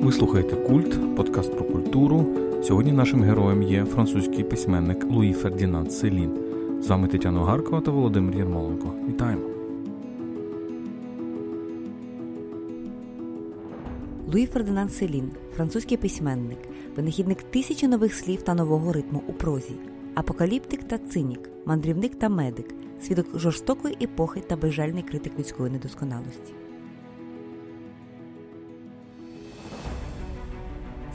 Ви слухаєте «Культ», подкаст про культуру. Сьогодні нашим героєм є французький письменник Луї Фердінанд Селін. З вами Тетяна Гаркова та Володимир Єрмоленко. Вітаємо! Луї Фердінанд Селін – французький письменник, винахідник тисячі нових слів та нового ритму у прозі, апокаліптик та цинік, мандрівник та медик, свідок жорстокої епохи та безжальний критик людської недосконалості.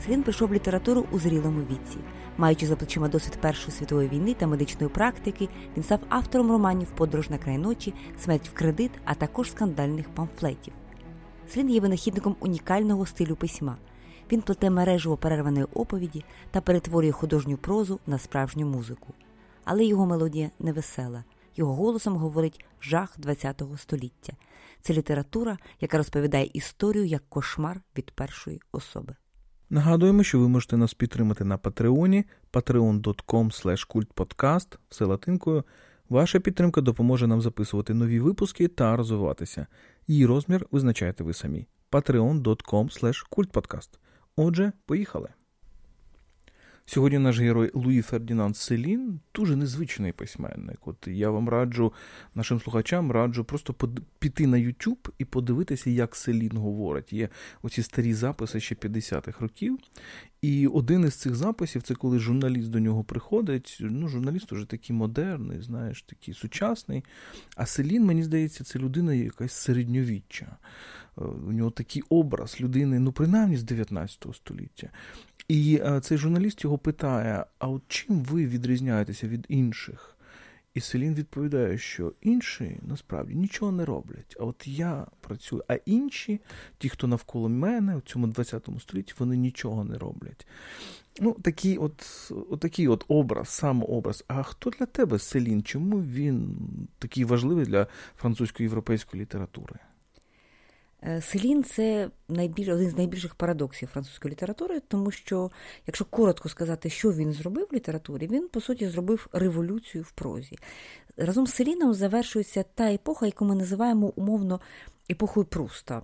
Селін прийшов в літературу у зрілому віці. Маючи за плечима досвід Першої світової війни та медичної практики, він став автором романів «Подорож на край ночі», «Смерть в кредит», а також скандальних памфлетів. Селін є винахідником унікального стилю письма. Він плете мережу перерваної оповіді та перетворює художню прозу на справжню музику. Але його мелодія невесела. Його голосом говорить жах ХХ століття. Це література, яка розповідає історію як кошмар від першої особи. Нагадуємо, що ви можете нас підтримати на Патреоні, patreon.com/kultpodcast, все латинкою. Ваша підтримка допоможе нам записувати нові випуски та розвиватися. Її розмір визначаєте ви самі. patreon.com/kultpodcast. Отже, поїхали. Сьогодні наш герой Луї Фердінанд Селін дуже незвичний письменник. От я вам раджу, нашим слухачам раджу просто піти на YouTube і подивитися, як Селін говорить. Є оці старі записи ще 50-х років. І один із цих записів, це коли журналіст до нього приходить. Ну, журналіст уже такий модерний, знаєш, такий сучасний. А Селін, мені здається, це людина якась середньовіччя. У нього такий образ людини, ну, принаймні, з 19 століття. І цей журналіст його питає, а от чим ви відрізняєтеся від інших? І Селін відповідає, що інші, насправді, нічого не роблять. А от я працюю, а інші, ті, хто навколо мене, у цьому 20 столітті, вони нічого не роблять. Ну, такий образ, самообраз. А хто для тебе, Селін? Чому він такий важливий для французько-європейської літератури? Селін – це один з найбільших парадоксів французької літератури, тому що, якщо коротко сказати, що він зробив в літературі, він, по суті, зробив революцію в прозі. Разом з Селіном завершується та епоха, яку ми називаємо умовно епохою Пруста.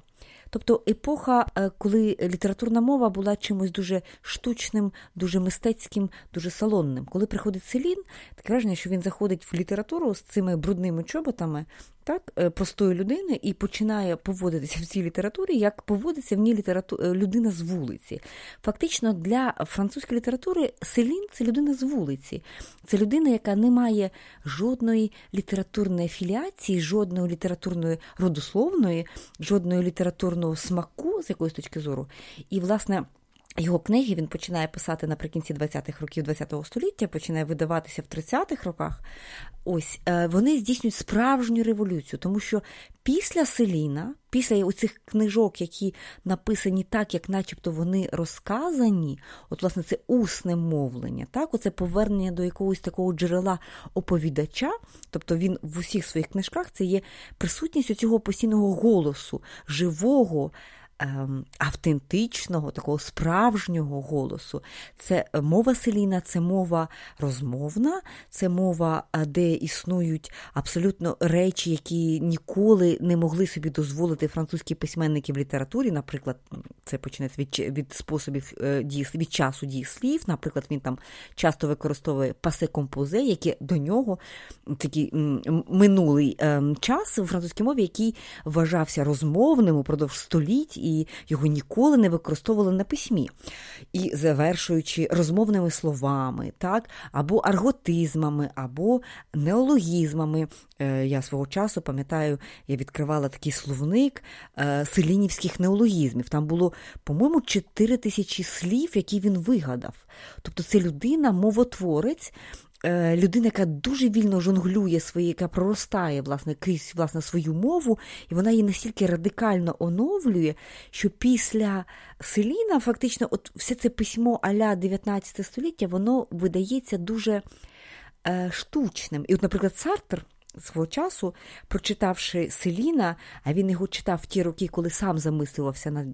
Тобто епоха, коли літературна мова була чимось дуже штучним, дуже мистецьким, дуже салонним. Коли приходить Селін, таке враження, що він заходить в літературу з цими брудними чоботами, так, простої людини, і починає поводитися в цій літературі, як поводиться в ній людина з вулиці. Фактично, для французької літератури Селін – це людина з вулиці. Це людина, яка не має жодної літературної афіліації, жодної літературної родословної, жодної літературного смаку, з якоїсь точки зору. І, власне, його книги він починає писати наприкінці 20-х років 20-го століття, починає видаватися в 30-х роках. Ось, вони здійснюють справжню революцію, тому що після Селіна, після оцих книжок, які написані так, як начебто вони розказані, от, власне, це усне мовлення, так, оце повернення до якогось такого джерела оповідача, тобто він в усіх своїх книжках, це є присутність оцього постійного голосу, живого, автентичного, такого справжнього голосу. Це мова Селіна, це мова розмовна, це мова, де існують абсолютно речі, які ніколи не могли собі дозволити французькі письменники в літературі. Наприклад, це починається від способів дії, від часу дії слів. Наприклад, він там часто використовує пасе композе, яке до нього такий минулий час у французькій мові, який вважався розмовним упродовж століть, і його ніколи не використовували на письмі. І завершуючи розмовними словами, так, або арготизмами, або неологізмами. Я свого часу, пам'ятаю, я відкривала такий словник селінівських неологізмів. Там було, по-моєму, 4000 слів, які він вигадав. Тобто це людина, мовотворець, людина, яка дуже вільно жонглює свої, яка проростає, власне, крізь, власне, свою мову, і вона її настільки радикально оновлює, що після Селіна, фактично, от все це письмо а-ля 19 століття, воно видається дуже штучним. І от, наприклад, Сартр свого часу, прочитавши Селіна, а він його читав в ті роки, коли сам замислювався над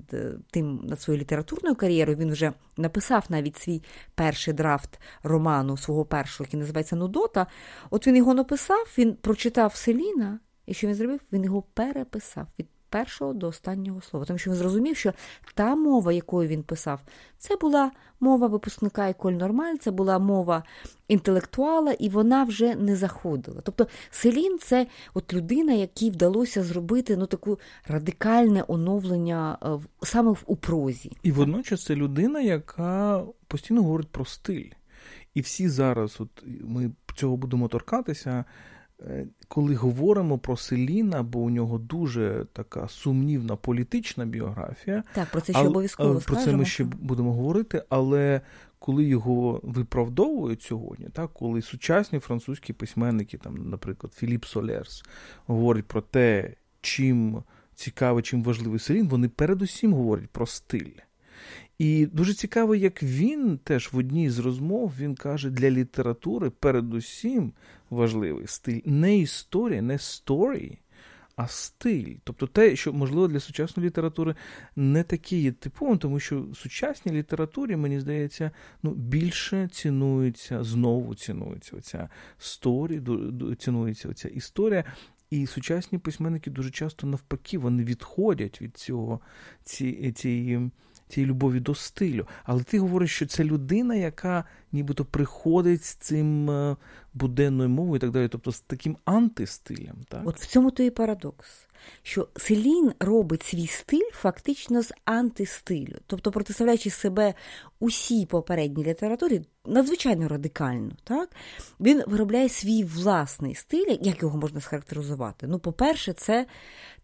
своєю літературною кар'єрою, він вже написав навіть свій перший драфт роману свого першого, який називається «Нудота». От він його написав, він прочитав Селіна, і що він зробив? Він його переписав від першого до останнього слова. Тому що він зрозумів, що та мова, якою він писав, це була мова випускника «Еколь Нормаль», це була мова інтелектуала, і вона вже не заходила. Тобто Селін – це от людина, якій вдалося зробити таку радикальне оновлення саме у прозі. І водночас це людина, яка постійно говорить про стиль. І всі зараз, от ми цього будемо торкатися, коли говоримо про Селіна, бо у нього дуже така сумнівна політична біографія. Так, про це ще обов'язково скажемо. Про це ми ще будемо говорити, але коли його виправдовують сьогодні, так, коли сучасні французькі письменники, там, наприклад, Філіп Солерс, говорить про те, чим цікавий, чим важливий Селін, вони передусім говорять про стиль. І дуже цікаво, як він теж в одній з розмов, він каже, для літератури передусім важливий стиль. Не історія, не сторі, а стиль. Тобто те, що, можливо, для сучасної літератури не таке є типовим, тому що в сучасній літературі, мені здається, більше цінується оця сторі, цінується оця історія. І сучасні письменники дуже часто навпаки, вони відходять від цього, цієї любові до стилю. Але ти говориш, що це людина, яка нібито приходить з цим буденною мовою і так далі, тобто з таким антистилем. Так? От в цьому то і парадокс, що Селін робить свій стиль фактично з антистилю, тобто протиставляючи себе усій попередній літературі надзвичайно радикально. Так? Він виробляє свій власний стиль, як його можна схарактеризувати. По-перше, це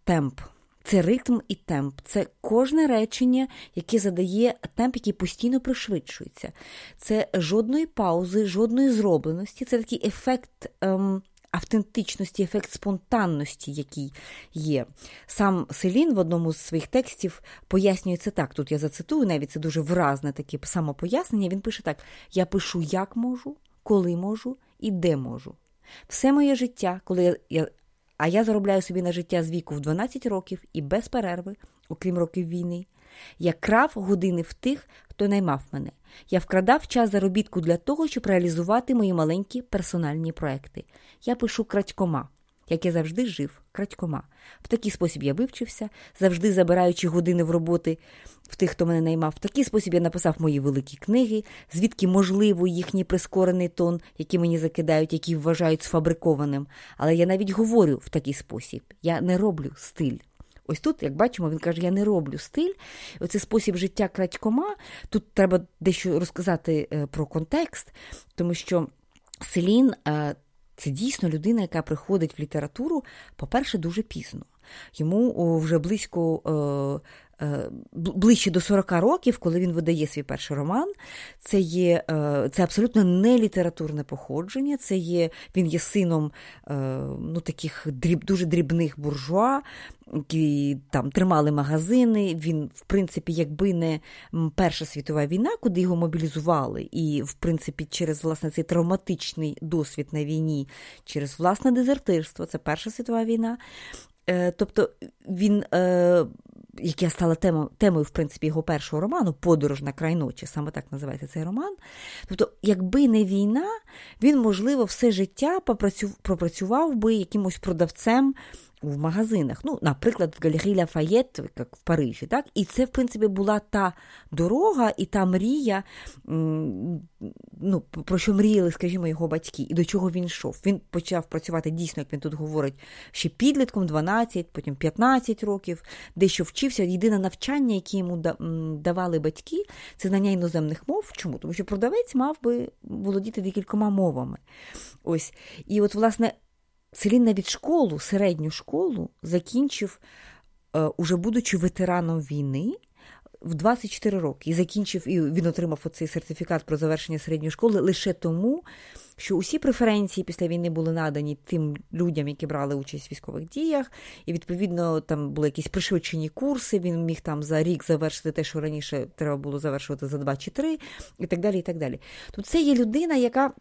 темп. Це ритм і темп. Це кожне речення, яке задає темп, який постійно пришвидшується. Це жодної паузи, жодної зробленості. Це такий ефект автентичності, ефект спонтанності, який є. Сам Селін в одному з своїх текстів пояснює це так. Тут я зацитую, навіть це дуже вразне таке самопояснення. Він пише так. «Я пишу, як можу, коли можу і де можу. Все моє життя, коли я заробляю собі на життя з віку в 12 років і без перерви, окрім років війни. Я крав години в тих, хто наймав мене. Я вкрадав час заробітку для того, щоб реалізувати мої маленькі персональні проекти. Я пишу крадькома, як я завжди жив, крадькома. В такий спосіб я вивчився, завжди забираючи години в роботи в тих, хто мене наймав. В такий спосіб я написав мої великі книги, звідки, можливо, їхній прискорений тон, який мені закидають, який вважають сфабрикованим. Але я навіть говорю в такий спосіб. Я не роблю стиль». Ось тут, як бачимо, він каже, я не роблю стиль. Оце спосіб життя крадькома. Тут треба дещо розказати про контекст, тому що Селін – це дійсно людина, яка приходить в літературу, по-перше, дуже пізно. Йому вже ближче до 40 років, коли він видає свій перший роман. Це абсолютно не літературне походження. Він є сином таких дуже дрібних буржуа, які там тримали магазини. Він, в принципі, якби не Перша світова війна, куди його мобілізували, і, в принципі, через, власне, цей травматичний досвід на війні, через, власне, дезертирство, це Перша світова війна. Тобто він, яка стала темою, в принципі, його першого роману «Подорож на край ночі», саме так називається цей роман. Тобто, якби не війна, він, можливо, все життя пропрацював би якимось продавцем в магазинах. Наприклад, в галерії Лафаєт, як в Парижі. Так? І це, в принципі, була та дорога і та мрія, про що мріяли, скажімо, його батьки, і до чого він йшов. Він почав працювати, дійсно, як він тут говорить, ще підлітком, 12, потім 15 років, дещо вчився. Єдине навчання, яке йому давали батьки, це знання іноземних мов. Чому? Тому що продавець мав би володіти декількома мовами. Ось. І от, власне, Селін навіть школу, середню школу, закінчив, уже будучи ветераном війни, в 24 роки. І закінчив, і він отримав оцей сертифікат про завершення середньої школи лише тому, що усі преференції після війни були надані тим людям, які брали участь в військових діях. І, відповідно, там були якісь пришвидшені курси, він міг там за рік завершити те, що раніше треба було завершувати за 2 чи 3, і так далі, і так далі. Тобто це є людина, яка...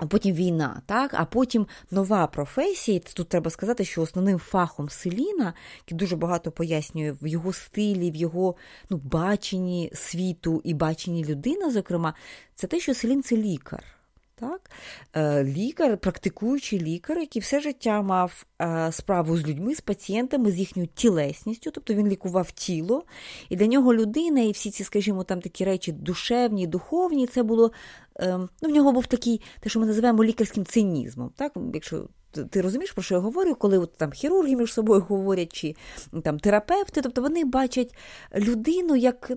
А потім війна, так? А потім нова професія. Тут треба сказати, що основним фахом Селіна, який дуже багато пояснює в його стилі, в його баченні світу і баченні людини, зокрема, це те, що Селін – це лікар. Так? Лікар, практикуючий лікар, який все життя мав справу з людьми, з пацієнтами, з їхньою тілесністю, тобто він лікував тіло, і для нього людина, і всі ці, скажімо, там такі речі душевні, духовні, це було, в нього був такий, те, що ми називаємо лікарським цинізмом, так, якщо... Ти розумієш, про що я говорю, коли от, там, хірурги між собою говорять, чи там, терапевти, тобто вони бачать людину як,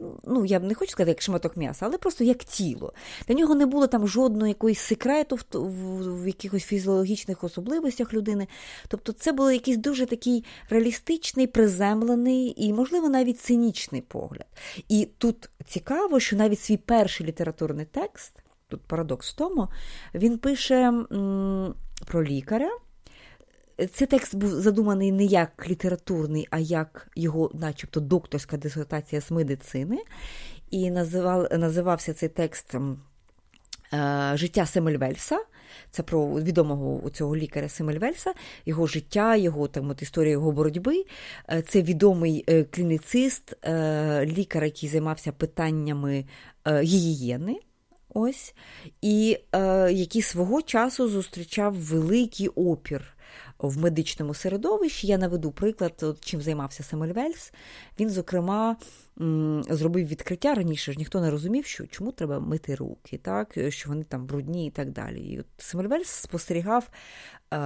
я не хочу сказати, як шматок м'яса, але просто як тіло. Для нього не було там жодного якогось секрету в якихось фізіологічних особливостях людини. Тобто це був якийсь дуже такий реалістичний, приземлений і, можливо, навіть цинічний погляд. І тут цікаво, що навіть свій перший літературний текст, тут парадокс в тому, він пише... про лікаря. Цей текст був задуманий не як літературний, а як його начебто докторська дисертація з медицини. І називався цей текст «Життя Семюельвельса». Це про відомого цього лікаря Семюельвельса, його життя, його історія його боротьби. Це відомий клініцист, лікар, який займався питаннями гігієни. Ось, і який свого часу зустрічав великий опір в медичному середовищі. Я наведу приклад, чим займався Семюельвельс. Він, зокрема, зробив відкриття раніше, ж ніхто не розумів, що чому треба мити руки, так? Що вони там брудні і так далі. І от Семюельвельс спостерігав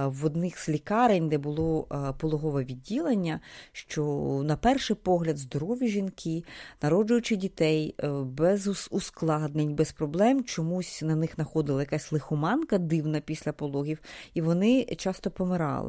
в одних з лікарень, де було пологове відділення, що на перший погляд здорові жінки, народжуючи дітей, без ускладнень, без проблем, чомусь на них находила якась лихоманка дивна після пологів, і вони часто помирали.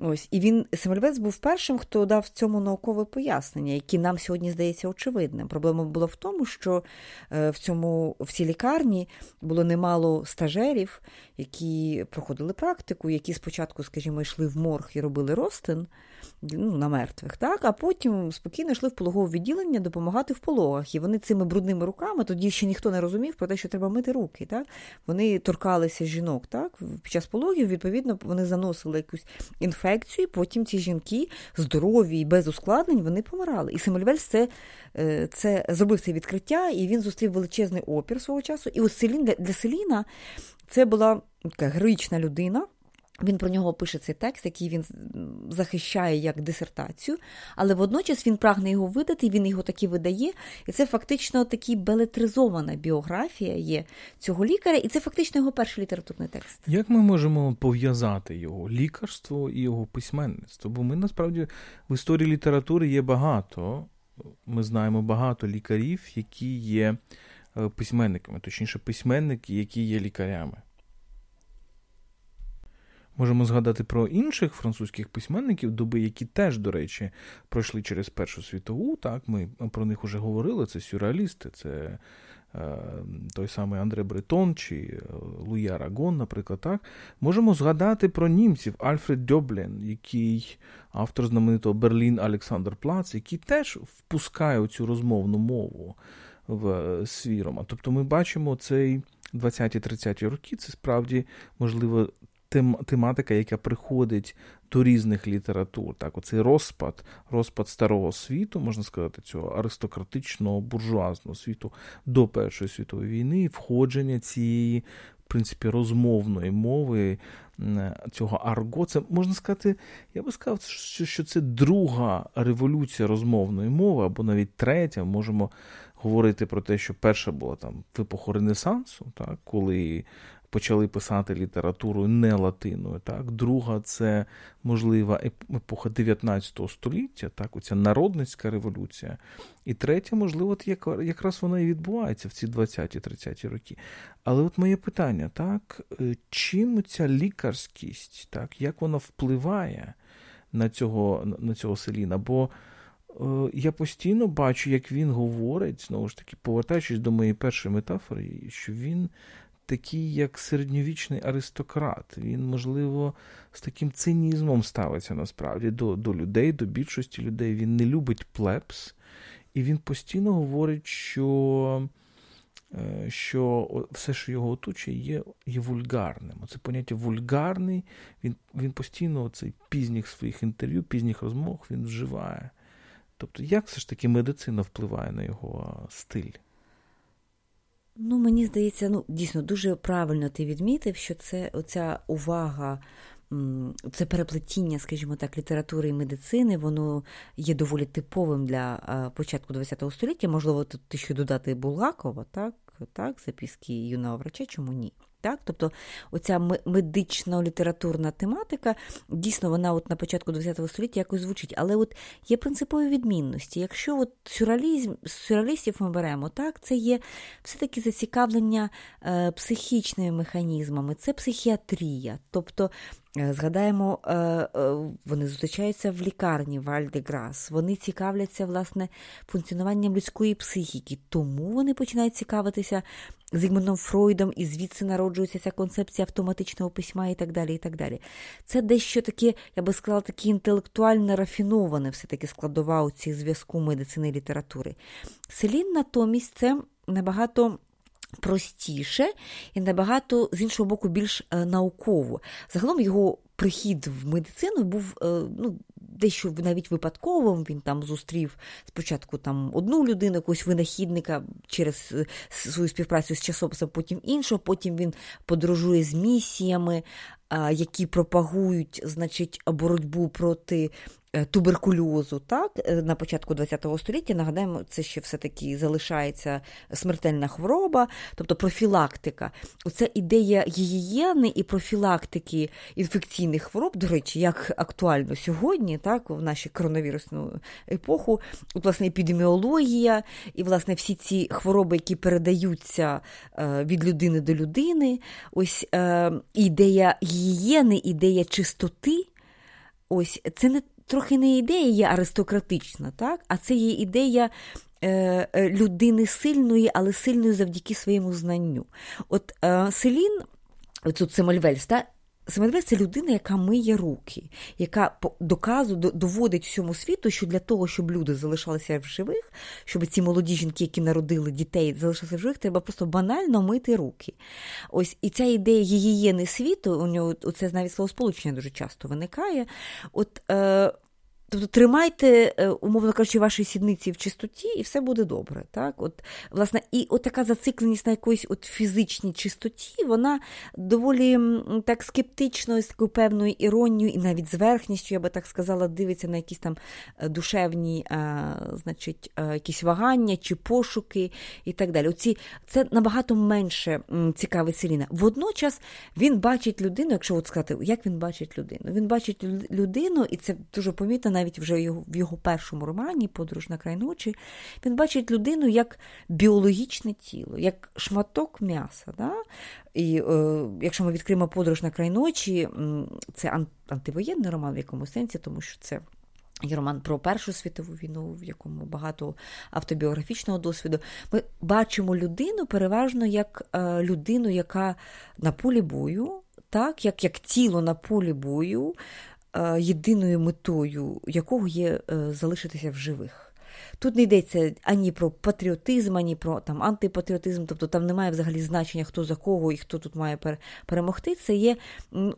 Ось, і він, Семюельвельс, був першим, хто дав цьому наукове пояснення, яке нам сьогодні здається очевидним. Проблема була в тому, що в цій лікарні було немало стажерів, які проходили практику, які спочатку, скажімо, йшли в морг і робили розтин на мертвих, так? А потім спокійно йшли в пологове відділення допомагати в пологах. І вони цими брудними руками, тоді ще ніхто не розумів про те, що треба мити руки, так? Вони торкалися жінок, так? Під час пологів, відповідно, вони заносили якусь інфекцію, і потім ці жінки, здорові і без ускладнень, вони помирали. І Семюельвельс це зробив це відкриття, і він зустрів величезний опір свого часу. І ось для Селіна це була така героїчна людина. Він про нього пише цей текст, який він захищає як дисертацію, але водночас він прагне його видати, він його таки видає, і це фактично такі белетризована біографія є цього лікаря, і це фактично його перший літературний текст. Як ми можемо пов'язати його лікарство і його письменництво? Бо ми, насправді, в історії літератури є багато, ми знаємо багато лікарів, які є письменниками, точніше письменники, які є лікарями. Можемо згадати про інших французьких письменників доби, які теж, до речі, пройшли через Першу світову. Так, ми про них уже говорили. Це сюрреалісти, це той самий Андре Бретон чи Луї Арагон, наприклад. Так. Можемо згадати про німців Альфред Дьоблін, який автор знаменитого «Берлін-Александр-Плац», який теж впускає цю розмовну мову в свій роман. Тобто ми бачимо цей 20-30-ті роки, це справді, можливо, тематика, яка приходить до різних літератур. Так, оцей розпад старого світу, можна сказати, цього аристократичного, буржуазного світу до Першої світової війни, входження цієї, в принципі, розмовної мови, цього арго. Це, можна сказати, я би сказав, що це друга революція розмовної мови, або навіть третя. Можемо говорити про те, що перша була там в епоху Ренесансу, так, коли почали писати літературу не латиною. Так? Друга – це, можлива епоха 19 століття, так? Оця народницька революція. І третя, можливо, якраз вона і відбувається в ці 20-30 роки. Але от моє питання, так? Чим ця лікарськість, так? Як вона впливає на цього Селіна? Бо я постійно бачу, як він говорить, знову ж таки, повертаючись до моєї першої метафори, що він такий, як середньовічний аристократ. Він, можливо, з таким цинізмом ставиться, насправді, до людей, до більшості людей. Він не любить плебс, і він постійно говорить, що все, що його оточує, є вульгарним. Це поняття вульгарний, він постійно цей пізніх своїх інтерв'ю, пізніх розмов він вживає. Тобто, як все ж таки медицина впливає на його стиль? Ну, мені здається, ну, дійсно, дуже правильно ти відмітив, що це оця увага, це переплетіння, скажімо так, літератури і медицини, воно є доволі типовим для початку ХХ століття. Можливо, тут ще додати Булгакова, так, записки юного врача, чому ні? Так, тобто оця медично-літературна тематика, дійсно, вона от на початку ХХ століття якось звучить. Але от є принципові відмінності. Якщо от сюрреалістів ми беремо, так, це є все-таки зацікавлення психічними механізмами, це психіатрія. Тобто, згадаємо, вони зустрічаються в лікарні Вальдеграс, вони цікавляться, власне, функціонуванням людської психіки, тому вони починають цікавитися Зігмундом Фройдом, і звідси народжується ця концепція автоматичного письма і так далі, і так далі. Це дещо таке, я би сказала, таке інтелектуально рафіноване все-таки складова у цій зв'язку медицини і літератури. Селін натомість це набагато простіше і набагато, з іншого боку, більш науково. Загалом його прихід в медицину був дещо навіть випадковим. Він там зустрів спочатку там одну людину, якогось винахідника через свою співпрацю з часописом, потім іншого, потім він подорожує з місіями, які пропагують, значить, боротьбу проти туберкульозу, так, на початку ХХ століття, нагадаємо, це ще все-таки залишається смертельна хвороба, тобто профілактика. Оце ідея гігієни і профілактики інфекційних хвороб, до речі, як актуально сьогодні, так, в нашу коронавірусну епоху, от, власне, епідеміологія і, власне, всі ці хвороби, які передаються від людини до людини, ось ідея гігієни, ідея чистоти, ось, це не трохи не ідея є аристократична, так? А це є ідея людини сильної, але сильної завдяки своєму знанню. От Селін, тут Семюель Вельс, так? Семюель Вельс – це людина, яка миє руки, яка доводить всьому світу, що для того, щоб люди залишалися в живих, щоб ці молоді жінки, які народили дітей, залишалися в живих, треба просто банально мити руки. Ось, і ця ідея гігієни світу, у нього це навіть словосполучення дуже часто виникає. Тобто тримайте, умовно кажучи, ваші сідниці в чистоті, і все буде добре. Так? От, власне, і от така зацикленість на якоїсь от фізичній чистоті, вона доволі так скептично, з такою певною іронією, і навіть зверхністю, я би так сказала, дивиться на якісь там душевні, значить, якісь вагання чи пошуки і так далі. Це набагато менше цікавить Селіна. Водночас він бачить людину, якщо от сказати, як він бачить людину? Він бачить людину, і це дуже помітно, навіть вже в його першому романі «Подорож на край ночі», він бачить людину як біологічне тіло, як шматок м'яса. Да? І якщо ми відкриємо «Подорож на край ночі», це антивоєнний роман в якомусь сенсі, тому що це і роман про Першу світову війну, в якому багато автобіографічного досвіду. Ми бачимо людину переважно як людину, яка на полі бою, так? Як тіло на полі бою, єдиною метою якого є залишитися в живих. Тут не йдеться ані про патріотизм, ані про там, антипатріотизм, тобто там немає взагалі значення, хто за кого і хто тут має перемогти. Це є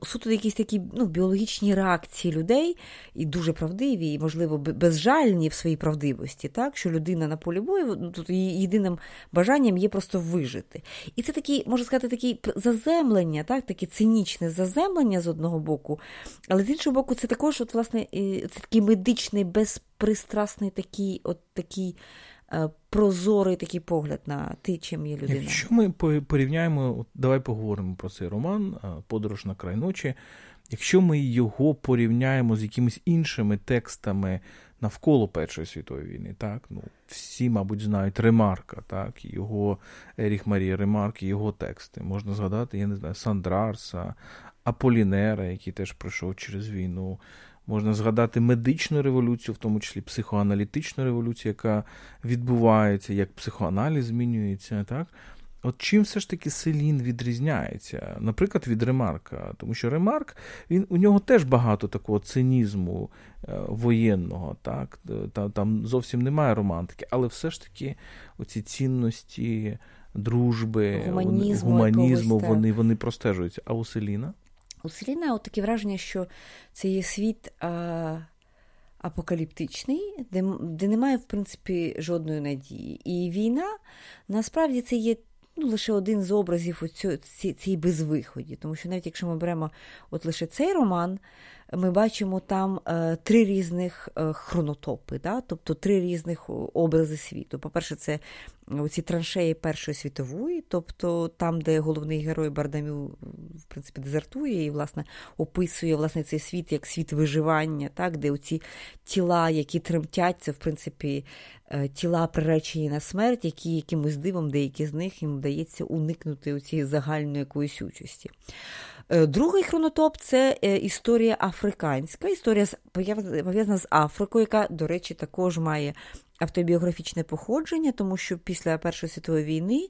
суто якісь такі біологічні реакції людей, і дуже правдиві, і, можливо, безжальні в своїй правдивості, так? Що людина на полі бою, тут її єдиним бажанням є просто вижити. І це такий, можна сказати, такий заземлення, так? Таке цинічне заземлення з одного боку, але з іншого боку, це також, от, власне, це такий медичний безпристрасний такий, от такий прозорий такий погляд на те, чим є людина. Якщо ми порівняємо, давай поговоримо про цей роман «Подорож на край ночі», якщо ми його порівняємо з якимись іншими текстами навколо Першої світової війни, так? Всі, мабуть, знають Ремарка, так? Його Еріх Марія Ремарк, його тексти. Можна згадати, я не знаю, Сандрарса, Аполінера, який теж пройшов через війну. Можна згадати медичну революцію, в тому числі психоаналітичну революцію, яка відбувається, як психоаналіз змінюється. Так? От чим все ж таки Селін відрізняється, наприклад, від Ремарка? Тому що Ремарк, у нього теж багато такого цинізму воєнного, так? Там зовсім немає романтики, але все ж таки оці цінності, дружби, гуманізму вони простежуються. А у Селіна? У Селіна от таке враження, що це є світ апокаліптичний, де немає, в принципі, жодної надії. І війна, насправді, це є лише один з образів у цій безвиході. Тому що навіть якщо ми беремо от лише цей роман, ми бачимо там три різних хронотопи, да? Тобто три різних образи світу. По-перше, це оці траншеї Першої світової, тобто там, де головний герой Бардамю, в принципі, дезертує і, власне, описує, власне, цей світ як світ виживання, так? Де оці тіла, які тремтять, це, в принципі, тіла приречені на смерть, які якимось дивом, деякі з них їм вдається уникнути у цієї загальної якоїсь участі. Другий хронотоп – це історія африканська, історія пов'язана з Африкою, яка, до речі, також має автобіографічне походження, тому що після Першої світової війни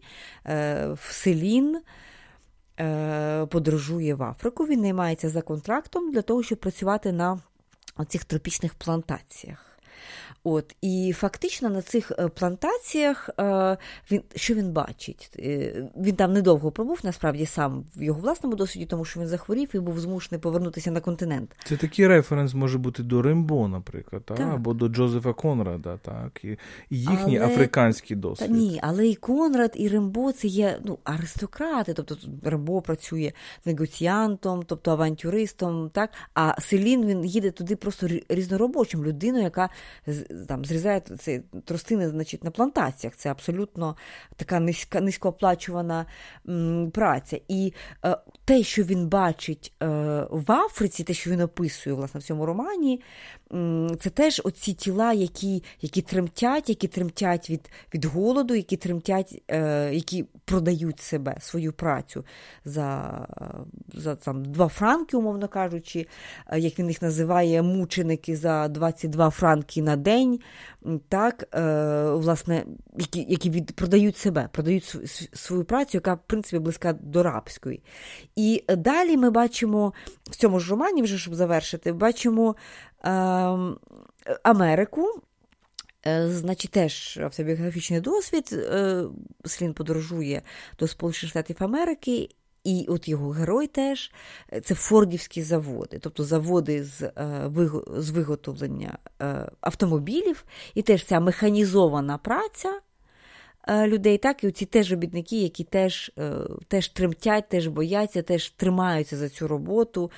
Селін подорожує в Африку, він наймається за контрактом для того, щоб працювати на цих тропічних плантаціях. От, і фактично на цих плантаціях, що він бачить? Він там недовго пробув, насправді, сам в його власному досвіді, тому що він захворів і був змушений повернутися на континент. Це такий референс може бути до Рембо, наприклад, та? Або до Джозефа Конрада, так? І їхній африканський досвід. Та, ні, але і Конрад, і Рембо – це є аристократи, тобто Рембо працює негоціантом, тобто авантюристом, так? А Селін, він їде туди просто різноробочим, людиною, яка там зрізає ці тростини, значить, на плантаціях. Це абсолютно така низькооплачувана праця. І те, що він бачить в Африці, те, що він описує, власне, в цьому романі, це теж оці тіла, які тремтять від голоду, які продають себе, свою працю за там 2 франки, умовно кажучи, як він їх називає, мученики за 22 франки на день, так, власне, які продають свою працю, яка, в принципі, близька до рабської. І далі ми бачимо, в цьому ж романі, вже щоб завершити, бачимо Америку, значить, теж автобіографічний досвід. Селін подорожує до Сполучених Штатів Америки, і от його герой теж, це фордівські заводи, тобто заводи з виготовлення автомобілів, і теж ця механізована праця людей, так, і оці теж робітники, які теж тремтять, теж бояться, теж тримаються за цю роботу.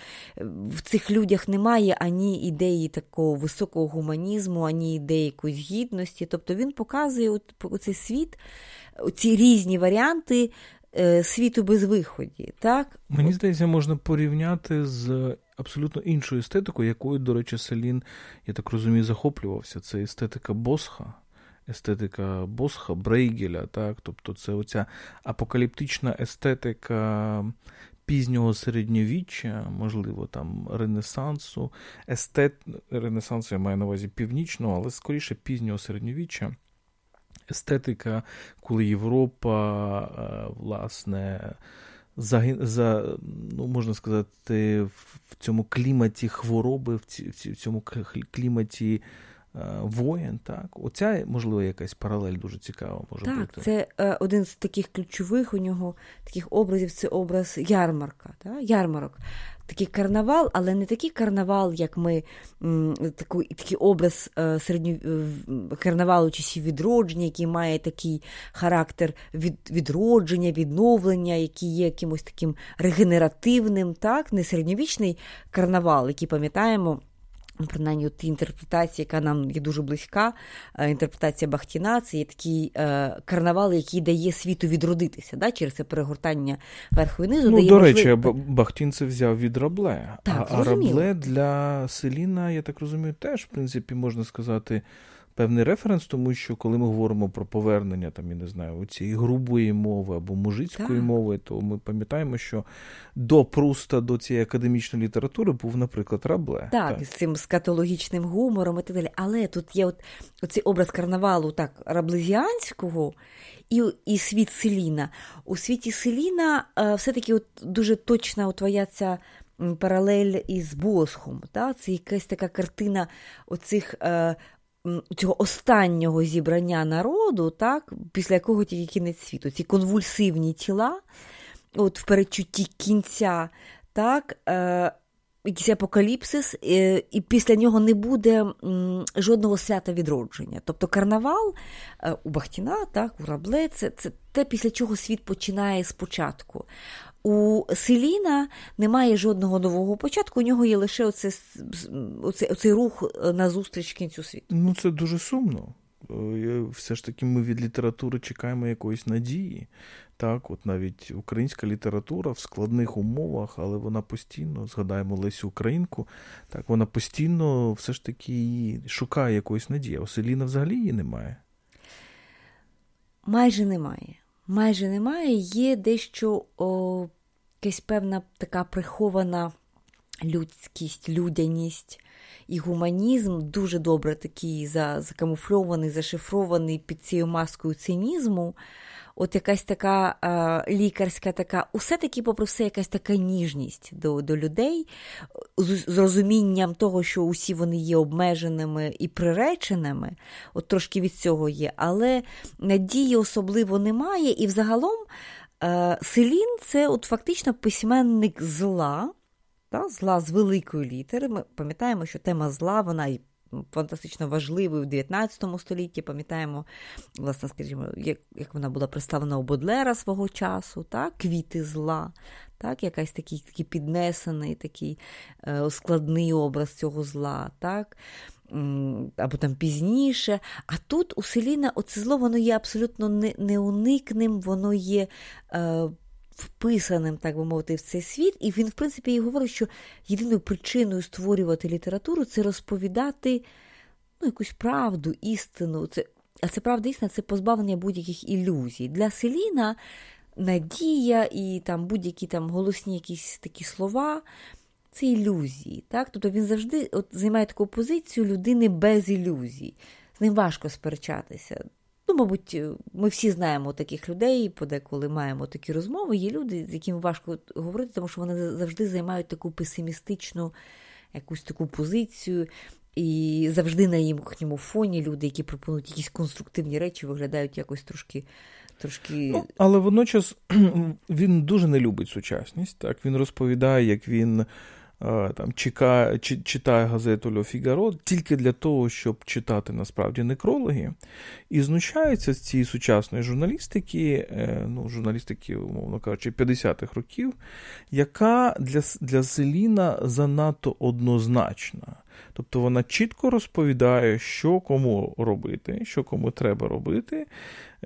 В цих людях немає ані ідеї такого високого гуманізму, ані ідеї якоїсь гідності. Тобто він показує цей світ, ці різні варіанти світу без виході, так? Мені здається, можна порівняти з абсолютно іншою естетикою, якою, до речі, Селін, я так розумію, захоплювався. Це естетика Босха, Брейгеля, так? Тобто це оця апокаліптична естетика пізнього середньовіччя, можливо, там, Ренесансу, Ренесансу я маю на увазі північного, але скоріше пізнього середньовіччя. Естетика, коли Європа, власне, можна сказати, в цьому кліматі хвороби, в цьому кліматі воєн, так? Оця, можливо, якась паралель дуже цікава може бути. Так, це один з таких ключових у нього таких образів, це образ ярмарок. Такий карнавал, але не такий карнавал, як ми, такий образ карнавалу часів відродження, який має такий характер відродження, відновлення, який є якимось таким регенеративним, так, не середньовічний карнавал, який пам'ятаємо, принаймні, от інтерпретація, яка нам є дуже близька, інтерпретація Бахтіна, це є такий карнавал, який дає світу відродитися, да? Через це перегортання верху і низу. Ну, до речі, Бахтін це взяв від Рабле. Так, а Рабле для Селіна, я так розумію, теж, в принципі, можна сказати, певний референс, тому що коли ми говоримо про повернення, там, я не знаю, цієї грубої мови або мужицької мови, то ми пам'ятаємо, що до Пруста, до цієї академічної літератури був, наприклад, Рабле. Так, з цим скатологічним гумором і так далі. Але тут є оцей образ карнавалу, так, раблезіанського і світ Селіна. У світі Селіна все-таки дуже точна твоя ця паралель із Босхом. Так? Це якась така картина оцих цього останнього зібрання народу, так, після якого тільки кінець світу. Ці конвульсивні тіла, от в передчутті кінця, так, якийсь апокаліпсис, і після нього не буде жодного свята відродження. Тобто карнавал у Бахтіна, так, у Рабле, це те, після чого світ починає спочатку. У Селіна немає жодного нового початку, у нього є лише оцей рух назустріч кінцю світу. Ну, це дуже сумно. Все ж таки ми від літератури чекаємо якоїсь надії. Так, от навіть українська література в складних умовах, але вона постійно, згадаємо Лесю Українку, так, вона постійно все ж таки шукає якоїсь надії. У Селіна взагалі її немає? Майже немає. Майже немає. Є дещо якась певна така прихована людськість, людяність і гуманізм, дуже добре такий закамуфльований, зашифрований під цією маскою цинізму. От якась така лікарська така, усе-таки, попри все, якась така ніжність до людей, з розумінням того, що усі вони є обмеженими і приреченими, от трошки від цього є, але надії особливо немає, і взагалом Селін – це от фактично письменник зла, та, зла з великої літери. Ми пам'ятаємо, що тема зла, вона і фантастично важливою в 19 столітті, пам'ятаємо, власне, скажімо, як вона була представлена у Бодлера свого часу, так? «Квіти зла», так? Якийсь такий піднесений, такий складний образ цього зла, так? Або там пізніше. А тут у Селіна оце зло, воно є абсолютно неуникним, воно є вписаним, так би мовити, в цей світ. І він, в принципі, і говорить, що єдиною причиною створювати літературу – це розповідати, ну, якусь правду, істину. А це правда, істина – це позбавлення будь-яких ілюзій. Для Селіна надія і там будь-які там голосні якісь такі слова – це ілюзії. Так? Тобто він завжди от займає таку позицію людини без ілюзій. З ним важко сперечатися. Ну, мабуть, ми всі знаємо таких людей, подеколи маємо такі розмови. Є люди, з якими важко говорити, тому що вони завжди займають таку песимістичну якусь таку позицію. І завжди на їхньому фоні люди, які пропонують якісь конструктивні речі, виглядають якось трошки... Ну, але водночас він дуже не любить сучасність. Так? Він розповідає, як він... Там, читає газету «Ле Фігаро» тільки для того, щоб читати, насправді, некрологи, і знущається з цієї сучасної журналістики, ну, журналістики, умовно кажучи, 50-х років, яка для Селіна занадто однозначна. Тобто вона чітко розповідає, що кому робити, що кому треба робити,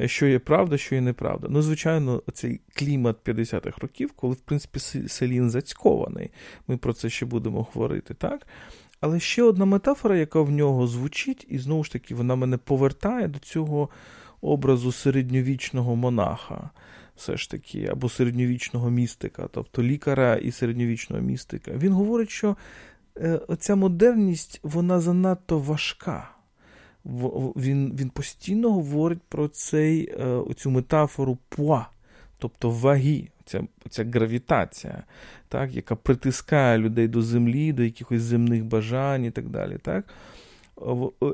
що є правда, що є неправда. Ну, звичайно, цей клімат 50-х років, коли, в принципі, Селін зацькований. Ми про це ще будемо говорити, так? Але ще одна метафора, яка в нього звучить, і, знову ж таки, вона мене повертає до цього образу середньовічного монаха, все ж таки, або середньовічного містика, тобто лікаря і середньовічного містика. Він говорить, що оця модерність, вона занадто важка. Він постійно говорить про оцю метафору «пуа», тобто ваги, ця гравітація, так, яка притискає людей до землі, до якихось земних бажань і так далі. Так?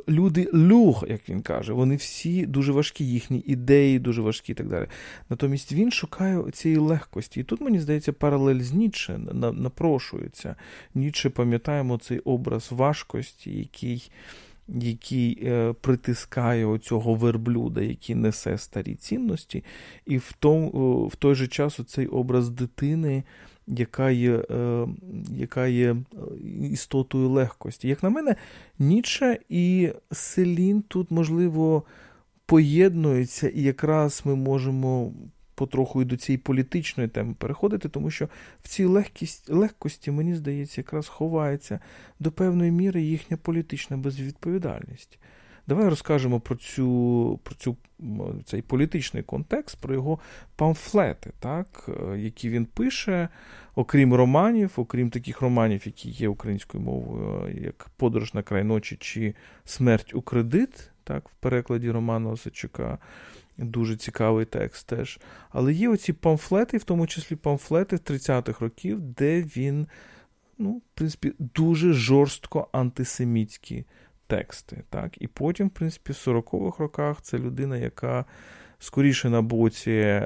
Люди люх, як він каже, вони всі дуже важкі, їхні ідеї дуже важкі і так далі. Натомість він шукає цієї легкості. І тут, мені здається, паралель з Ницше напрошується. Ницше, пам'ятаємо, цей образ важкості, який притискає оцього верблюда, який несе старі цінності. І в той же час цей образ дитини, яка є істотою легкості. Як на мене, Ницше і Селін тут, можливо, поєднуються, і якраз ми можемо потроху і до цієї політичної теми переходити, тому що в цій легкості, мені здається, якраз ховається до певної міри їхня політична безвідповідальність. Давай розкажемо про цей політичний контекст, про його памфлети, так, які він пише, окрім романів, окрім таких романів, які є українською мовою, як «Подорож на край ночі» чи «Смерть у кредит», так, в перекладі Романа Осадчука. Дуже цікавий текст теж. Але є оці памфлети, в тому числі памфлети 30-х років, де він, ну, в принципі, дуже жорстко антисемітські тексти. Так? І потім, в принципі, в 40-х роках це людина, яка скоріше на боці,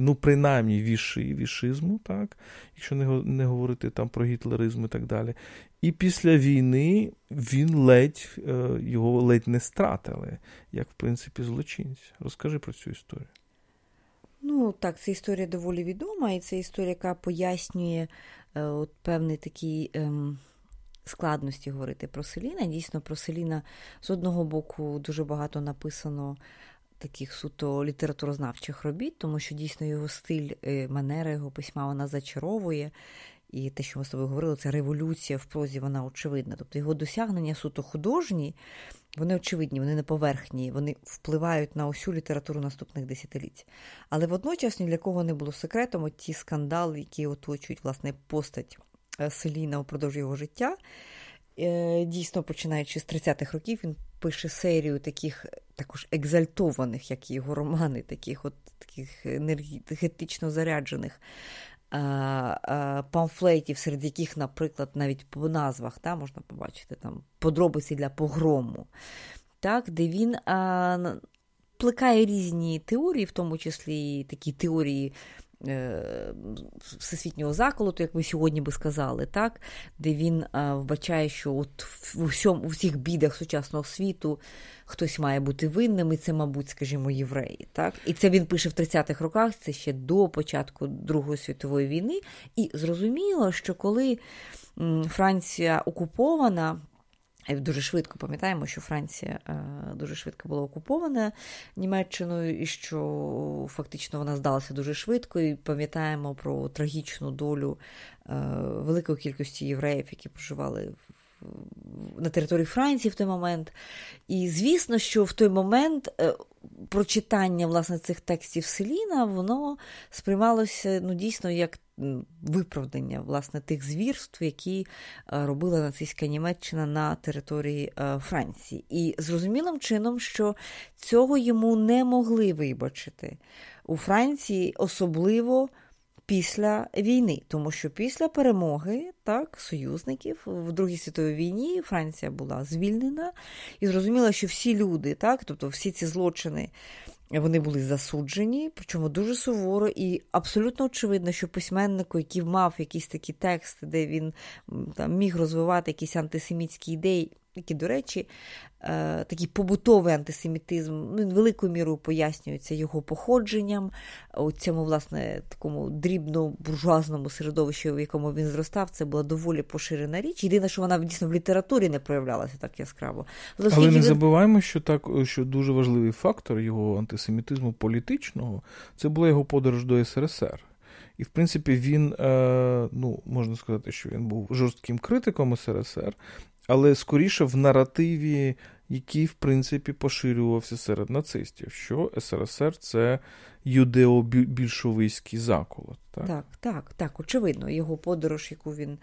ну, принаймні, вішизму, так? Якщо не говорити там про гітлеризм і так далі. І після війни його ледь не стратили, як, в принципі, злочинця. Розкажи про цю історію. Ну, так, ця історія доволі відома, і це історія, яка пояснює певні такі складності говорити про Селіна. Дійсно, про Селіна, з одного боку, дуже багато написано таких суто літературознавчих робіт, тому що, дійсно, його стиль, манера його письма, вона зачаровує. І те, що ми з тобою говорили, це революція в прозі, вона очевидна. Тобто його досягнення суто художні, вони очевидні, вони на поверхні, вони впливають на усю літературу наступних десятиліть. Але водночас ні для кого не було секретом ті скандали, які оточують, власне, постать Селіна упродовж його життя. Дійсно, починаючи з 30-х років, він пише серію таких також екзальтованих, як і його романи, таких енергетично заряджених памфлетів, серед яких, наприклад, навіть по назвах, та, можна побачити там подробиці для погрому, так, де він плекає різні теорії, в тому числі такі теорії всесвітнього заколоту, як ми сьогодні би сказали, так, де він вбачає, що от у всіх бідах сучасного світу хтось має бути винним, і це, мабуть, скажімо, євреї. Так? І це він пише в 30-х роках, це ще до початку Другої світової війни. І зрозуміло, що коли Франція окупована, дуже швидко пам'ятаємо, що Франція дуже швидко була окупована Німеччиною, і що фактично вона здалася дуже швидко, і пам'ятаємо про трагічну долю великої кількості євреїв, які проживали на території Франції в той момент. І звісно, що в той момент прочитання, власне, цих текстів Селіна, воно сприймалося, ну, дійсно, як виправдання, власне, тих звірств, які робила нацистська Німеччина на території Франції. І зрозумілим чином, що цього йому не могли вибачити у Франції, особливо після війни, тому що після перемоги, так, союзників в Другій світовій війні Франція була звільнена, і зрозуміло, що всі люди, так, тобто всі ці злочини, вони були засуджені, причому дуже суворо, і абсолютно очевидно, що письменнику, який мав якісь такі тексти, де він там міг розвивати якісь антисемітські ідеї, які, до речі, такий побутовий антисемітизм, він великою мірою пояснюється його походженням, у цьому, власне, такому дрібно-буржуазному середовищі, в якому він зростав, це була доволі поширена річ. Єдине, що вона дійсно в літературі не проявлялася так яскраво. Але не забуваємо, що дуже важливий фактор його антисемітизму політичного, це була його подорож до СРСР. І, в принципі, він, ну, можна сказати, що він був жорстким критиком СРСР, але скоріше в наративі, який, в принципі, поширювався серед нацистів, що СРСР – це юдео-більшовицький заколот. Так, очевидно. Його подорож, яку він,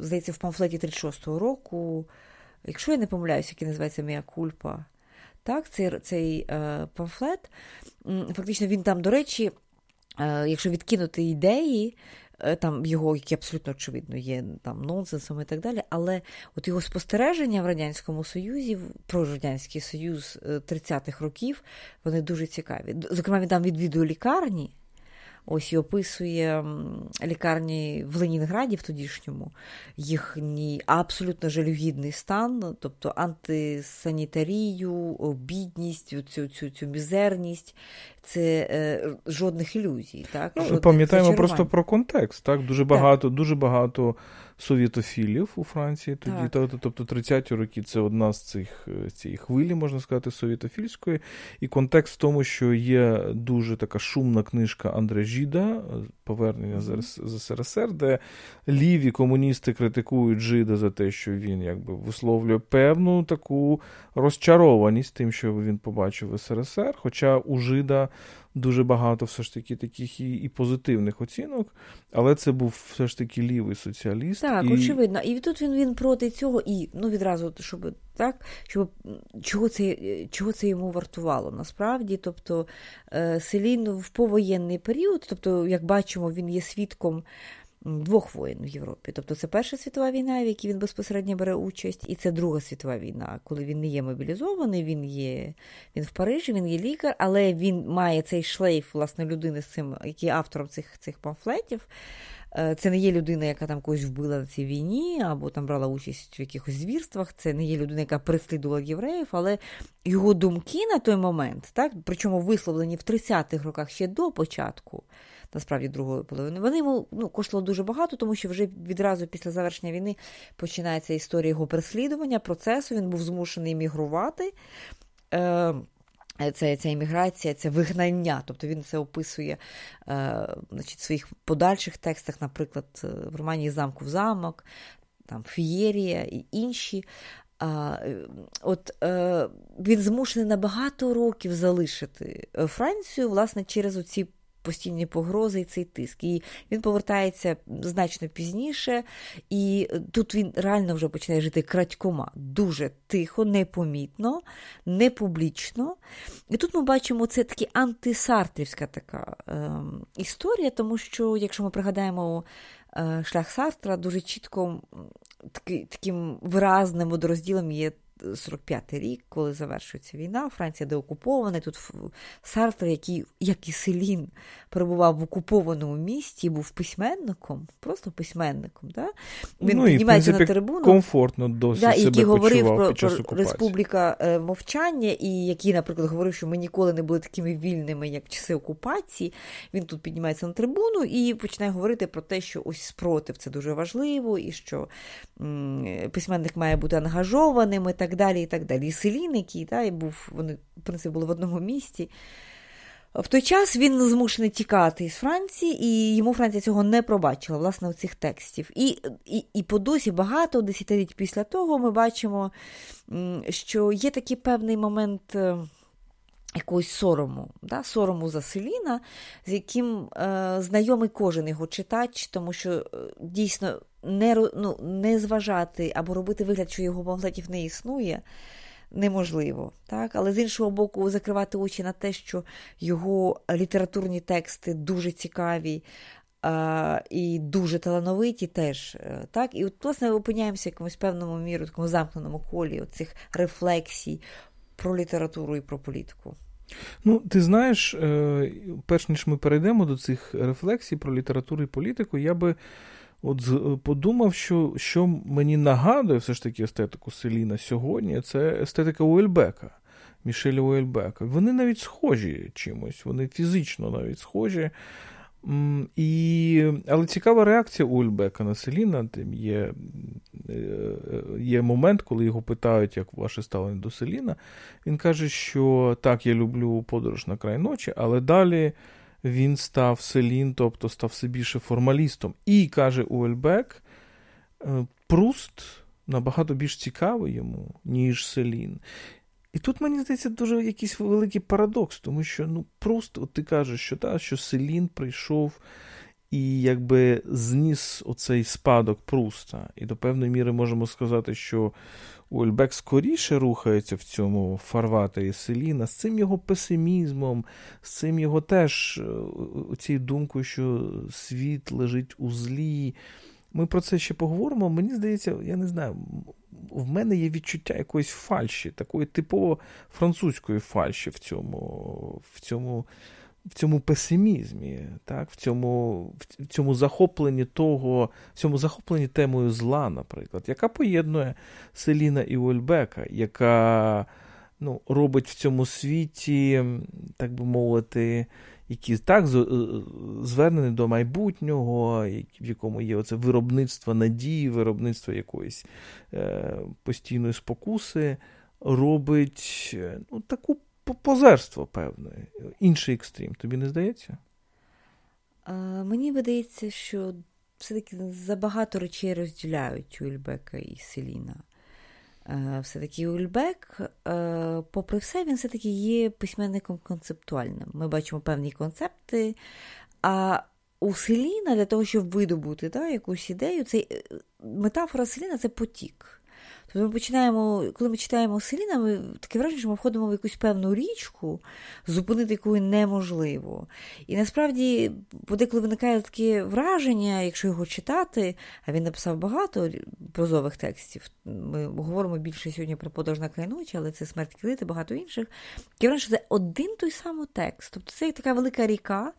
здається, в памфлеті 36-го року, якщо я не помиляюсь, який називається «Мія кульпа», так, цей памфлет, фактично він там, до речі, якщо відкинути ідеї, там його, які абсолютно очевидно є там нонсенсом і так далі, але от його спостереження в Радянському Союзі, про Радянський Союз 30-х років, вони дуже цікаві. Зокрема, він там відвідує лікарні, ось і описує лікарні в Ленінграді в тодішньому, їхній абсолютно жалюгідний стан, тобто антисанітарію, бідність, цю мізерність, це жодних ілюзій. Так? Ну, пам'ятаємо просто про контекст. Так? Дуже багато совєтофілів у Франції тоді, тобто 30-ті роки це одна з цієї хвилі, можна сказати, совєтофільської. І контекст в тому, що є дуже така шумна книжка Андре Жіда «Повернення з СРСР», де ліві комуністи критикують Жида за те, що він якби висловлює певну таку розчарованість тим, що він побачив в СРСР, хоча у Жида дуже багато все ж таки таких і позитивних оцінок, але це був все ж таки лівий соціаліст. Так, очевидно. І тут він проти цього, і ну відразу, чого це йому вартувало насправді. Тобто Селін в повоєнний період, тобто, як бачимо, він є свідком двох воєн в Європі. Тобто це Перша світова війна, в якій він безпосередньо бере участь, і це Друга світова війна, коли він не є мобілізований, він в Парижі, він є лікар, але він має цей шлейф, власне, людини з цим, який автором цих памфлетів. Це не є людина, яка там когось вбила на цій війні, або там брала участь в якихось звірствах, це не є людина, яка переслідувала євреїв, але його думки на той момент, так, причому висловлені в 30-х роках ще до початку, насправді, другої половини, вони йому коштували дуже багато, тому що вже відразу після завершення війни починається історія його переслідування, процесу, він був змушений емігрувати. Це еміграція, це вигнання, тобто він це описує в своїх подальших текстах, наприклад, в романі «З замку в замок», там «Фієрія» і інші. Він змушений на багато років залишити Францію, власне, через оці постійні погрози і цей тиск. І він повертається значно пізніше, і тут він реально вже починає жити крадькома. Дуже тихо, непомітно, непублічно. І тут ми бачимо, це таки антисартрівська така історія, тому що, якщо ми пригадаємо шлях Сартра, дуже чітко таким виразним водорозділом є 45-й рік, коли завершується війна, Франція деокупована, тут Сартр, який, як і Селін, перебував в окупованому місті, був письменником, просто письменником. Да? Він піднімається на трибуну. Комфортно досить себе почував. Який говорив про республіка мовчання, і який, наприклад, говорив, що ми ніколи не були такими вільними, як в часи окупації. Він тут піднімається на трибуну і починає говорити про те, що ось спротив, це дуже важливо, і що письменник має бути ангажованим, і так далі, і так далі. І Селін, який вони, в принципі, були в одному місті. В той час він змушений тікати з Франції, і йому Франція цього не пробачила, власне, у цих текстів. І по досі багато десятиліть після того ми бачимо, що є такий певний момент якогось сорому, сорому за Селіна, з яким знайомий кожен його читач, тому що дійсно не зважати або робити вигляд, що його памфлетів не існує, неможливо. Так? Але з іншого боку, закривати очі на те, що його літературні тексти дуже цікаві і дуже талановиті теж. Так? І от, власне, опиняємося в якомусь певному міру, такому замкненому колі цих рефлексій про літературу і про політику. Ти знаєш, перш ніж ми перейдемо до цих рефлексій про літературу і політику, я би подумав, що мені нагадує все ж таки естетику Селіна сьогодні, це естетика Уельбека, Мішеля Уельбека. Вони навіть схожі чимось, вони фізично навіть схожі. Але цікава реакція Уельбека на Селіна. Тим є момент, коли його питають, як ваше ставлення до Селіна. Він каже, що так, я люблю «Подорож на край ночі», але далі він став Селін, тобто став все більше формалістом. І, каже Уельбек, Пруст набагато більш цікавий йому, ніж Селін. І тут, мені здається, дуже якийсь великий парадокс, тому що Пруст, ти кажеш, що Селін прийшов і якби зніс оцей спадок Пруста. І до певної міри можемо сказати, що Уельбек скоріше рухається в цьому фарватері Селіна з цим його песимізмом, з цим його теж цією думкою, що світ лежить у злі. Ми про це ще поговоримо. Мені здається, я не знаю, в мене є відчуття якоїсь фальші, такої типово французької фальші в цьому песимізмі, так? В цьому захопленні темою зла, наприклад, яка поєднує Селіна і Уельбека, яка робить в цьому світі, так би мовити, які так звернені до майбутнього, в якому є оце виробництво надії, виробництво якоїсь постійної спокуси, робить таку позерство, певне. Інший екстрім. Тобі не здається? Мені видається, що все-таки забагато речей розділяють Уельбека і Селіна. Все-таки Уельбек, попри все, він все-таки є письменником концептуальним. Ми бачимо певні концепти, а у Селіна, для того, щоб видобути якусь ідею, метафора Селіна – це потік. Тобто ми починаємо, коли ми читаємо Селіна, ми таке враження, що ми входимо в якусь певну річку, зупинити яку неможливо. І насправді, подеколи виникає таке враження, якщо його читати, а він написав багато прозових текстів, ми говоримо більше сьогодні про «Подорож на край ночі», але це «Смерть в кредит» і багато інших, таке враження, що це один той самий текст. Тобто це така велика ріка,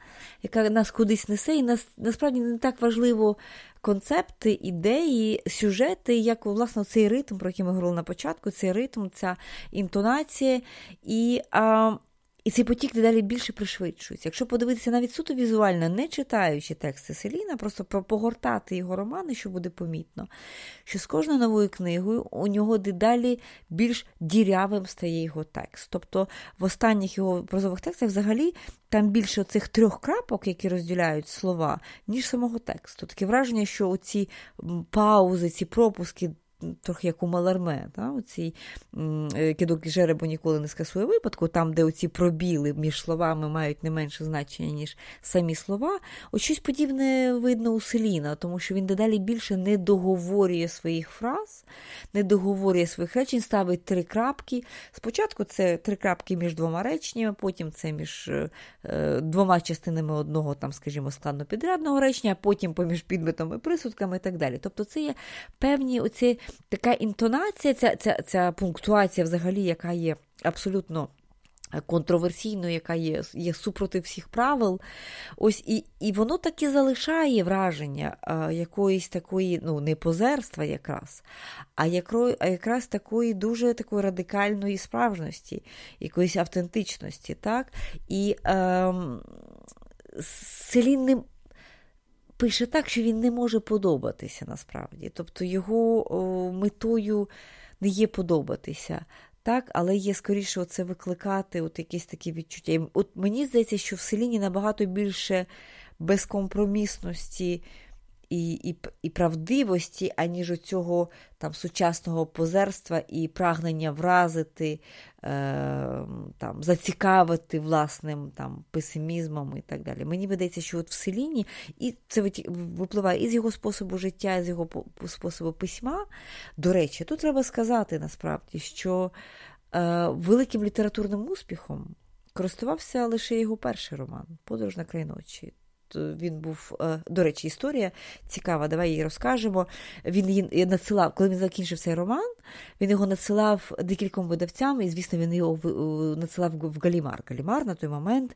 яка нас кудись несе, і нас насправді не так важливо концепти, ідеї, сюжети, як, власне, цей ритм, про який ми говорили на початку, цей ритм, ця інтонація, і цей потік дедалі більше пришвидшується. Якщо подивитися навіть суто візуально, не читаючи тексти Селіна, просто погортати його романи, що буде помітно, що з кожною новою книгою у нього дедалі більш дірявим стає його текст. Тобто в останніх його прозових текстах взагалі там більше цих трьох крапок, які розділяють слова, ніж самого тексту. Таке враження, що оці паузи, ці пропуски, трохи як у Маларме, оці «Кидок жеребу ніколи не скасує випадку», там, де оці пробіли між словами мають не менше значення, ніж самі слова, ось щось подібне видно у Селіна, тому що він дедалі більше не договорює своїх фраз, не договорює своїх речень, ставить три крапки. Спочатку це три крапки між двома реченнями, потім це між двома частинами одного, там, скажімо, складно-підрядного речення, а потім поміж підметами, присудками і так далі. Тобто це є певні оці така інтонація, ця пунктуація взагалі, яка є абсолютно контроверсійною, яка є супроти всіх правил, ось і воно таки залишає враження якоїсь такої, не позерства якраз, а якраз такої дуже такої радикальної справжності, якоїсь автентичності, так? І Селін не пише так, що він не може подобатися насправді. Тобто його метою не є подобатися, так? Але є скоріше оце викликати от якісь такі відчуття. От мені здається, що в Селіні набагато більше безкомпромісності і правдивості, аніж оцього там сучасного позерства і прагнення вразити, там, зацікавити власним там, песимізмом і так далі. Мені видається, що от в Селіні, і це випливає і з його способу життя, і з його способу письма. До речі, тут треба сказати насправді, що великим літературним успіхом користувався лише його перший роман «Подорож на край ночі». Він був, до речі, історія цікава, давай її розкажемо. Він її надсилав, коли він закінчив цей роман, він його надсилав декільком видавцям, і, звісно, він його надсилав в Галімар. Галімар на той момент,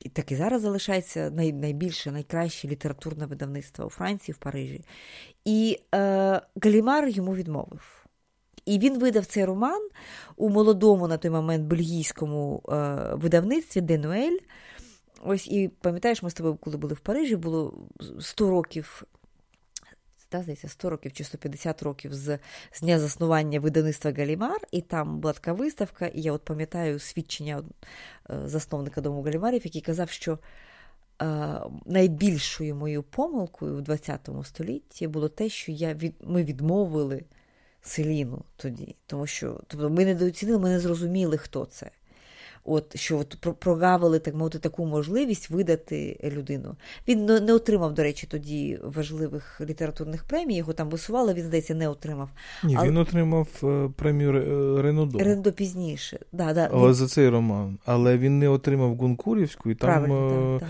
і так і зараз залишається, найбільше, найкраще літературне видавництво у Франції, в Парижі. І Галімар йому відмовив. І він видав цей роман у молодому, на той момент, бельгійському видавництві «Денуель». Ось, і пам'ятаєш, ми з тобою, коли були в Парижі, було 100 років, здається, 100 років чи 150 років з дня заснування видавництва «Галімар», і там була така виставка, і я от пам'ятаю свідчення засновника дому Галімарів, який казав, що найбільшою моєю помилкою в 20 столітті було те, що ми відмовили Селіну тоді, тому що ми недооцінили, ми не зрозуміли, хто це. От, що от прогавили, так мовити, таку можливість видати людину. Він не отримав, до речі, тоді важливих літературних премій, його там висували, він, здається, не отримав. Ні, він отримав премію Ренодо. Ренодо пізніше, да. Але за цей роман. Але він не отримав Гонкурівську, і там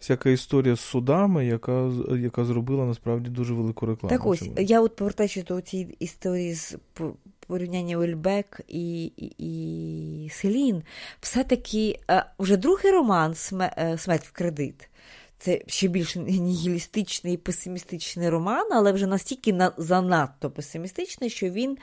всяка історія з судами, яка зробила, насправді, дуже велику рекламу. Так ось, я от повертаюся до цієї історії з порівняння Уельбек і Селін, все-таки вже другий роман «Смерть в кредит». Це ще більш нігілістичний і песимістичний роман, але вже настільки занадто песимістичний, що він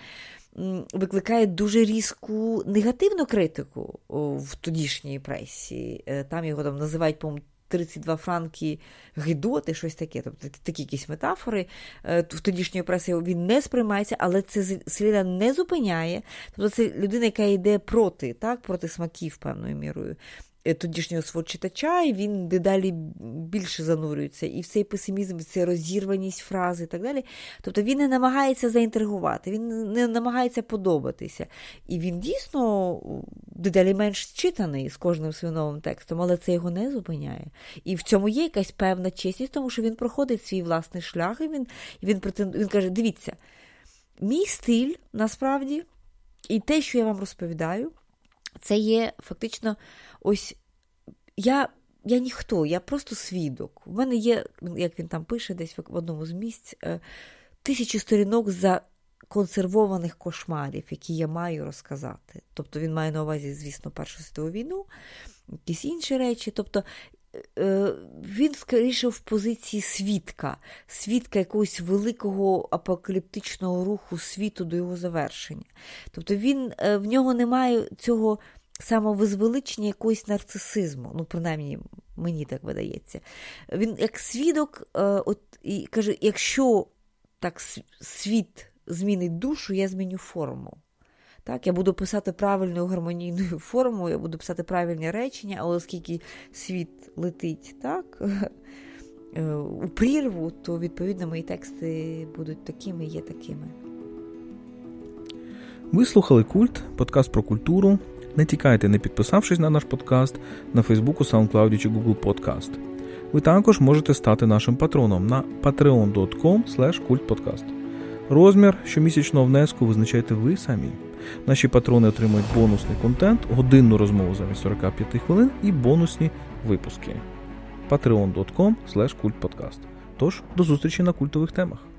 викликає дуже різку негативну критику в тодішній пресі. Там його там називають, по-моєму, 32 франки гидоти, щось таке, тобто такі якісь метафори. В тодішньої преси він не сприймається, але це Селіна не зупиняє. Тобто це людина, яка йде проти смаків певною мірою тодішнього свого читача, і він дедалі більше занурюється. І в цей песимізм, в цю розірваність фрази і так далі. Тобто він не намагається заінтригувати, він не намагається подобатися. І він дійсно дедалі менш читаний з кожним своїм новим текстом, але це його не зупиняє. І в цьому є якась певна чесність, тому що він проходить свій власний шлях, і він каже, дивіться, Мій стиль, насправді, і те, що я вам розповідаю, це є фактично ось я ніхто, я просто свідок. У мене є, як він там пише десь в одному з місць, 1000 сторінок законсервованих кошмарів, які я маю розказати. Тобто він має на увазі, звісно, Першу світову війну, якісь інші речі. Тобто він, скоріше, в позиції свідка якогось великого апокаліптичного руху світу до його завершення. Тобто в нього немає цього самовизвеличення якогось нарцисизму, ну, принаймні, мені так видається. Він як свідок, і каже, якщо так світ змінить душу, я зміню форму. Так, я буду писати правильною гармонійною формою, я буду писати правильні речення, але оскільки світ летить так, у прірву, то, відповідно, мої тексти будуть такими і є такими. Ви слухали «Культ», подкаст про культуру. Не тікайте, не підписавшись на наш подкаст на Фейсбуку, SoundCloud чи Google Podcast. Ви також можете стати нашим патроном на patreon.com/kultpodcast. Розмір щомісячного внеску визначаєте ви самі. Наші патрони отримують бонусний контент, годинну розмову замість 45 хвилин і бонусні випуски. patreon.com/kultpodcast. Тож, до зустрічі на культових темах.